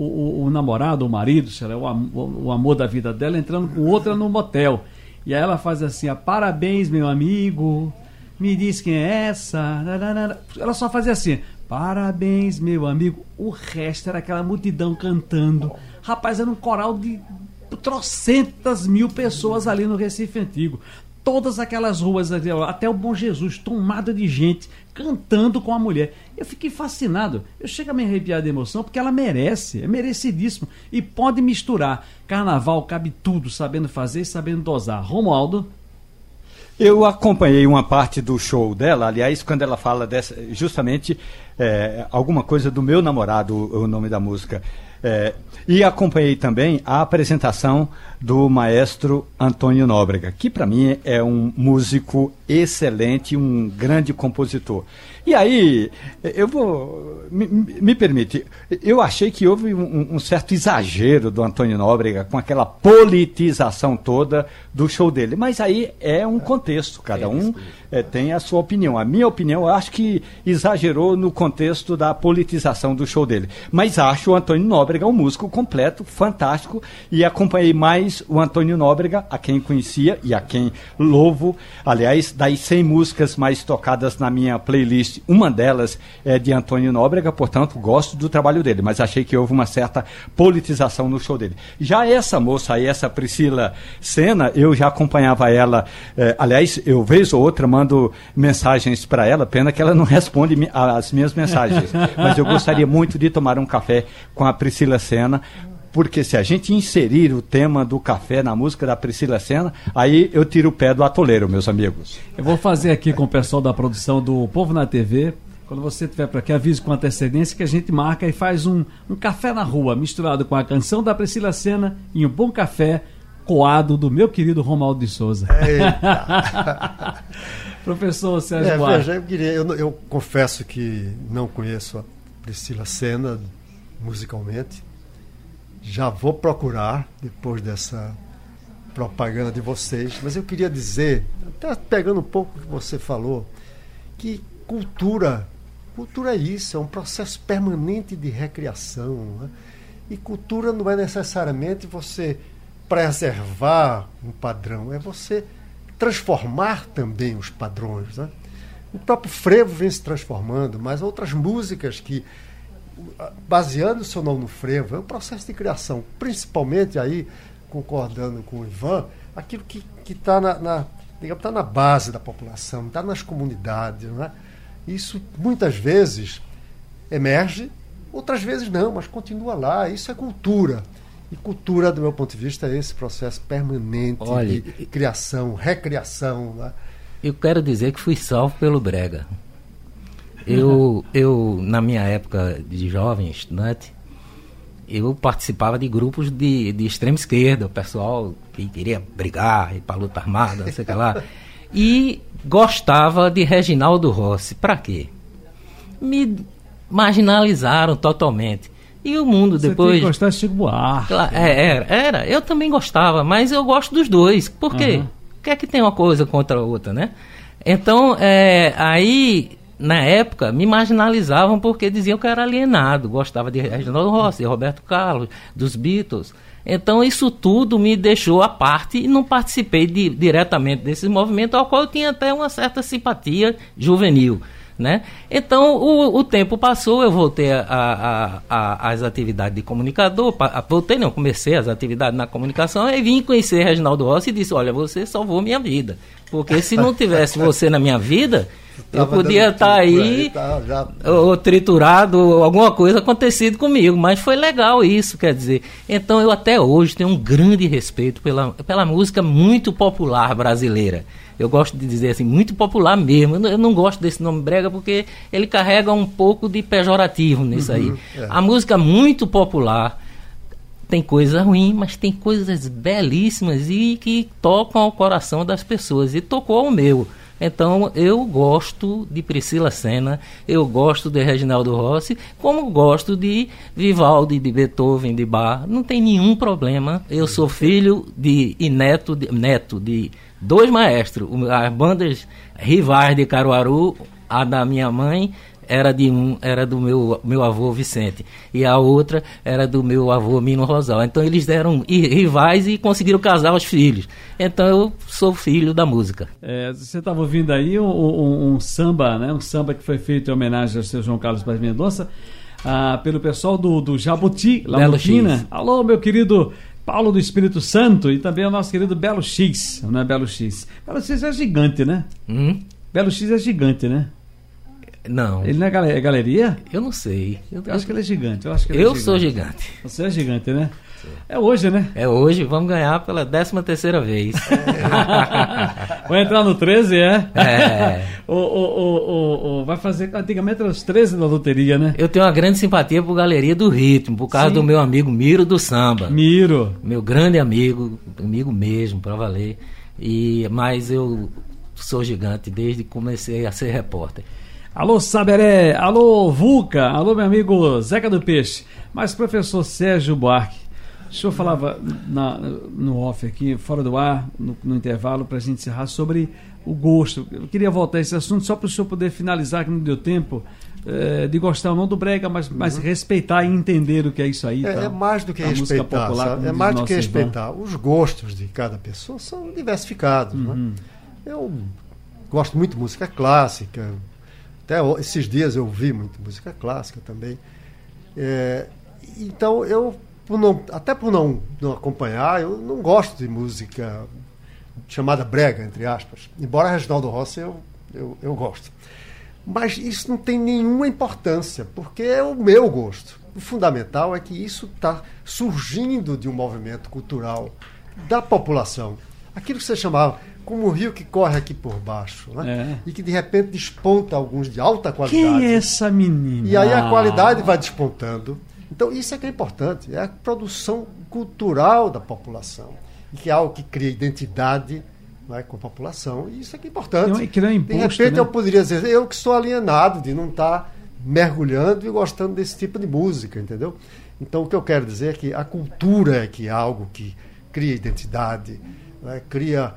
o namorado, o marido, sei lá, o amor da vida dela, entrando com outra no motel. E aí ela faz assim, parabéns, meu amigo, me diz quem é essa. Ela só fazia assim, parabéns, meu amigo. O resto era aquela multidão cantando. Rapaz, era um coral de... 300.000 pessoas ali no Recife Antigo, todas aquelas ruas até o Bom Jesus, tomada de gente cantando com a mulher. Eu fiquei fascinado, eu chego a me arrepiar de emoção porque ela merece, é merecidíssimo e pode misturar, carnaval cabe tudo, sabendo fazer e sabendo dosar. Romualdo? Eu acompanhei uma parte do show dela, aliás, quando ela fala justamente alguma coisa do meu namorado, o nome da música. E acompanhei também a apresentação do maestro Antônio Nóbrega, que para mim é um músico excelente, um grande compositor. E aí, eu vou... Me permite, eu achei que houve um certo exagero do Antônio Nóbrega com aquela politização toda do show dele. Mas aí é um contexto, cada um tem a sua opinião. A minha opinião, eu acho que exagerou no contexto da politização do show dele. Mas acho o Antônio Nóbrega um músico completo, fantástico, e acompanhei mais o Antônio Nóbrega, a quem conhecia e a quem louvo. Aliás, das 100 músicas mais tocadas na minha playlist, uma delas é de Antônio Nóbrega, portanto, gosto do trabalho dele, mas achei que houve uma certa politização no show dele. Já essa moça aí, essa Priscila Senna, eu já acompanhava ela, aliás, eu vez ou outra mando mensagens para ela, pena que ela não responde as minhas mensagens, mas eu gostaria muito de tomar um café com a Priscila Senna, porque se a gente inserir o tema do café na música da Priscila Senna, aí eu tiro o pé do atoleiro, meus amigos. Eu vou fazer aqui com o pessoal da produção do Povo na TV Quando você estiver para aqui, avise com antecedência que a gente marca e faz um café na rua misturado com a canção da Priscila Sena e um bom café coado do meu querido Romualdo de Souza. Eita. Professor Sérgio Buarque. Eu confesso que não conheço a Priscila Sena musicalmente. Já vou procurar depois dessa propaganda de vocês, mas eu queria dizer, até pegando um pouco o que você falou, que cultura é isso, é um processo permanente de recriação, né? E cultura não é necessariamente você preservar um padrão, é você transformar também os padrões, né? O próprio frevo vem se transformando, mas outras músicas que, baseando seu nome no frevo, é um processo de criação, principalmente aí, concordando com o Ivan, aquilo que está na base da população, está nas comunidades, né? Isso muitas vezes emerge, outras vezes não, mas continua lá, isso é cultura. E cultura, do meu ponto de vista, é esse processo permanente de criação, recriação, né? Eu quero dizer que fui salvo pelo brega. Eu na minha época de jovem estudante, eu participava de grupos de extrema esquerda, o pessoal que queria brigar, ir para a luta armada, não sei o que lá. E gostava de Reginaldo Rossi. Para quê? Me marginalizaram totalmente. E o mundo depois... Você tem que gostar de Chico Buarque. Era. Eu também gostava, mas eu gosto dos dois. Por quê? Porque é que tem uma coisa contra a outra, né? Então, aí... Na época, me marginalizavam porque diziam que eu era alienado, gostava de Reginaldo Rossi, de Roberto Carlos, dos Beatles. Então, isso tudo me deixou à parte e não participei diretamente desse movimento, ao qual eu tinha até uma certa simpatia juvenil, né? Então, o tempo passou, eu voltei às atividades de comunicador, comecei as atividades na comunicação, e vim conhecer Reginaldo Rossi e disse, olha, você salvou minha vida, porque se não tivesse você na minha vida... Eu podia estar aí, ou triturado, ou alguma coisa acontecido comigo, mas foi legal isso, quer dizer. Então eu até hoje tenho um grande respeito pela música muito popular brasileira. Eu gosto de dizer assim, muito popular mesmo. Eu não gosto desse nome brega porque ele carrega um pouco de pejorativo nisso aí. A música muito popular tem coisa ruim, mas tem coisas belíssimas e que tocam ao coração das pessoas, e tocou o meu. Então, eu gosto de Priscila Sena, eu gosto de Reginaldo Rossi, como gosto de Vivaldi, de Beethoven, de Bach. Não tem nenhum problema. Eu sou filho neto de dois maestros. As bandas rivais de Caruaru, a da minha mãe, era do meu avô Vicente, e a outra era do meu avô Mino Rosal. Então eles eram rivais e conseguiram casar os filhos. Então eu sou filho da música. Você estava ouvindo aí um samba, né? Um samba que foi feito em homenagem ao seu João Carlos Paz Mendonça, pelo pessoal do Jabuti, Lambutina. Alô, meu querido Paulo do Espírito Santo, e também o nosso querido Belo X, né? Belo X. Belo X é gigante, né? Belo X é gigante, né? Não. Ele não é galeria? Eu não sei. Eu acho que ele é gigante. Sou gigante. Você é gigante, né? Sim. É hoje, né? É hoje. Vamos ganhar pela 13ª vez. Vai entrar no 13, é? É. Vai fazer... Antigamente era os 13 da loteria, né? Eu tenho uma grande simpatia por Galeria do Ritmo, por causa do meu amigo Miro do Samba. Miro. Meu grande amigo, amigo mesmo, pra valer. Mas eu sou gigante desde que comecei a ser repórter. Alô, Saberé, alô, Vulca, alô, meu amigo Zeca do Peixe. Mas, professor Sérgio Buarque, o senhor falava no off aqui, fora do ar, no intervalo, para a gente encerrar, sobre o gosto. Eu queria voltar a esse assunto só para o senhor poder finalizar, que não deu tempo, de gostar ou não do brega, mas respeitar e entender o que é isso aí. É mais do que respeitar, popular, é mais do que respeitar. Os gostos de cada pessoa são diversificados, né? Eu gosto muito de música clássica. Até esses dias eu ouvi muito música clássica também. Então, eu, por não acompanhar, eu não gosto de música chamada brega, entre aspas. Embora Reginaldo Rossi eu gosto. Mas isso não tem nenhuma importância, porque é o meu gosto. O fundamental é que isso está surgindo de um movimento cultural da população. Aquilo que você chamava como o rio que corre aqui por baixo, né? É. E que de repente desponta alguns de alta qualidade. Quem é essa menina? E aí a qualidade vai despontando. Então isso é que é importante, é a produção cultural da população, que é algo que cria identidade, né, com a população, e isso é que é importante. Não, é que não é imposto, de repente, né? Eu poderia dizer, eu que sou alienado de não estar mergulhando e gostando desse tipo de música, entendeu? Então o que eu quero dizer é que a cultura é que é algo que cria identidade, né, cria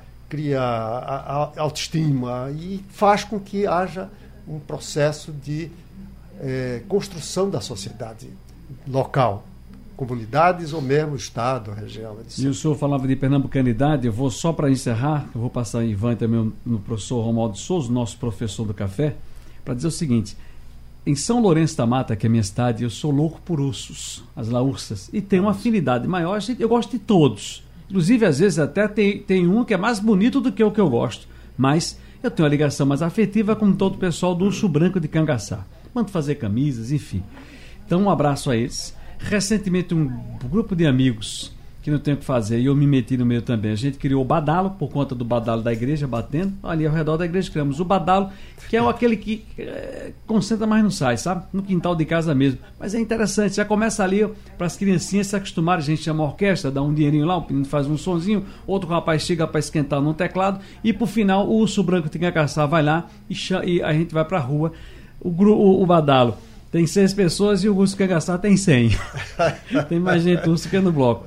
a autoestima e faz com que haja um processo de construção da sociedade local, comunidades ou mesmo estado, região. Etc. E o senhor falava de pernambucanidade, eu vou só para encerrar, eu vou passar em Ivan e também no professor Romualdo de Souza, nosso professor do café, para dizer o seguinte: em São Lourenço da Mata, que é minha cidade, eu sou louco por ursos, as laúrças, e tenho uma afinidade maior, eu gosto de todos. Inclusive, às vezes, até tem um que é mais bonito do que o que eu gosto. Mas eu tenho uma ligação mais afetiva com todo o pessoal do Urso Branco de Cangaçá. Mando fazer camisas, enfim. Então, um abraço a eles. Recentemente, um grupo de amigos que não tem o que fazer, e eu me meti no meio também. A gente criou o Badalo, por conta do Badalo da igreja, batendo. Ali ao redor da igreja, criamos o Badalo, que é aquele que concentra, mas não sai, sabe? No quintal de casa mesmo. Mas é interessante, já começa ali para as criancinhas se acostumarem. A gente chama a orquestra, dá um dinheirinho lá, o menino faz um sonzinho, outro rapaz chega para esquentar num teclado, e por final, o Urso Branco de Cangaçá vai lá e a gente vai para a rua, o Badalo. Tem 6 pessoas e o Urso Cangaçá tem 100. Tem mais gente, o urso que é no bloco.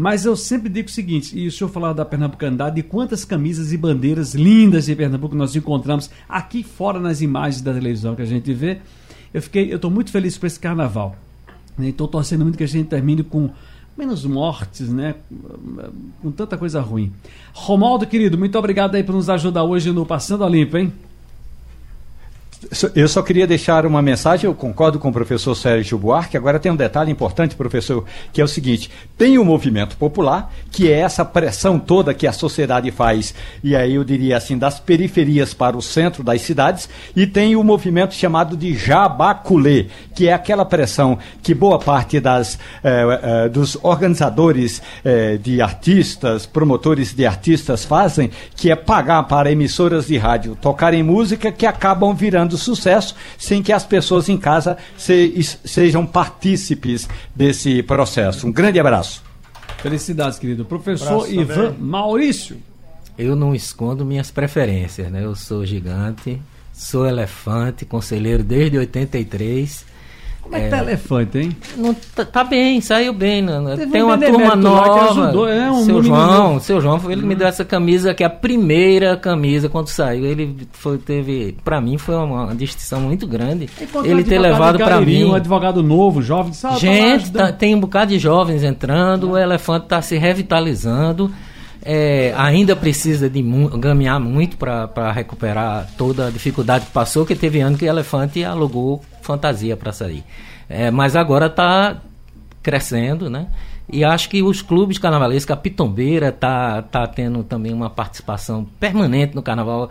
Mas eu sempre digo o seguinte, e o senhor falava da pernambucanidade, de quantas camisas e bandeiras lindas de Pernambuco nós encontramos aqui fora nas imagens da televisão que a gente vê. Eu estou muito feliz por esse carnaval. Estou torcendo muito que a gente termine com menos mortes, né? Com tanta coisa ruim. Romualdo, querido, muito obrigado aí por nos ajudar hoje no Passando a Limpo, hein? Eu só queria deixar uma mensagem, eu concordo com o professor Sérgio Buarque, agora tem um detalhe importante, professor, que é o seguinte, tem um movimento popular, que é essa pressão toda que a sociedade faz, e aí eu diria assim, das periferias para o centro das cidades, e tem um movimento chamado de jabaculê, que é aquela pressão que boa parte dos organizadores de artistas, promotores de artistas fazem, que é pagar para emissoras de rádio tocarem música que acabam virando do sucesso, sem que as pessoas em casa sejam partícipes desse processo. Um grande abraço. Felicidades, querido. Professor Ivan Maurício. Eu não escondo minhas preferências, né? Eu sou gigante, sou elefante, conselheiro desde 83. Como é que tá elefante, hein? Não, tá bem, saiu bem. Tem uma turma nova. Ajudou, seu João, ele me deu essa camisa, que é a primeira camisa quando saiu. Ele teve, pra mim, foi uma distinção muito grande. Ele ter levado pra mim. Um advogado novo, jovem. Gente, tem um bocado de jovens entrando, o elefante tá se revitalizando. Ainda precisa de ganhar muito para recuperar toda a dificuldade que passou, que teve ano que o elefante alugou fantasia para sair. Mas agora está crescendo, né? E acho que os clubes carnavalescos, a Pitombeira está tendo também uma participação permanente no carnaval.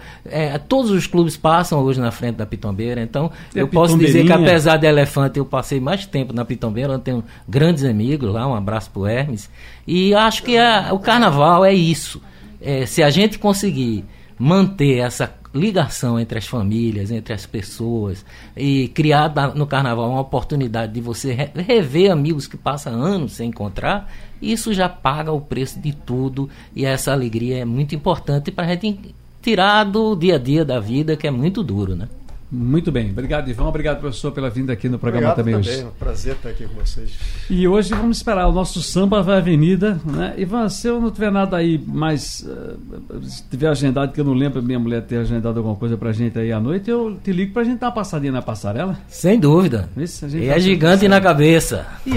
Todos os clubes passam hoje na frente da Pitombeira, então eu posso dizer que, apesar de elefante, eu passei mais tempo na Pitombeira, eu tenho grandes amigos lá, um abraço pro Hermes. E acho que o carnaval é isso. Se a gente conseguir manter essa ligação entre as famílias, entre as pessoas, e criar no carnaval uma oportunidade de você rever amigos que passam anos sem encontrar, isso já paga o preço de tudo, e essa alegria é muito importante para a gente tirar do dia a dia da vida, que é muito duro, né? Muito bem, obrigado, Ivan, obrigado, professor, pela vinda aqui no programa. Obrigado também hoje. É um prazer estar aqui com vocês. E hoje vamos esperar o nosso Samba vai Avenida, né? Ivan, se eu não tiver nada aí, mas se tiver agendado, que eu não lembro minha mulher ter agendado alguma coisa pra gente aí à noite, eu te ligo pra gente dar uma passadinha na passarela. Sem dúvida. Isso, a gente e é gigante na cabeça. E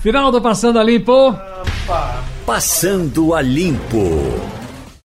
Final do Passando a Limpo. Passando a Limpo.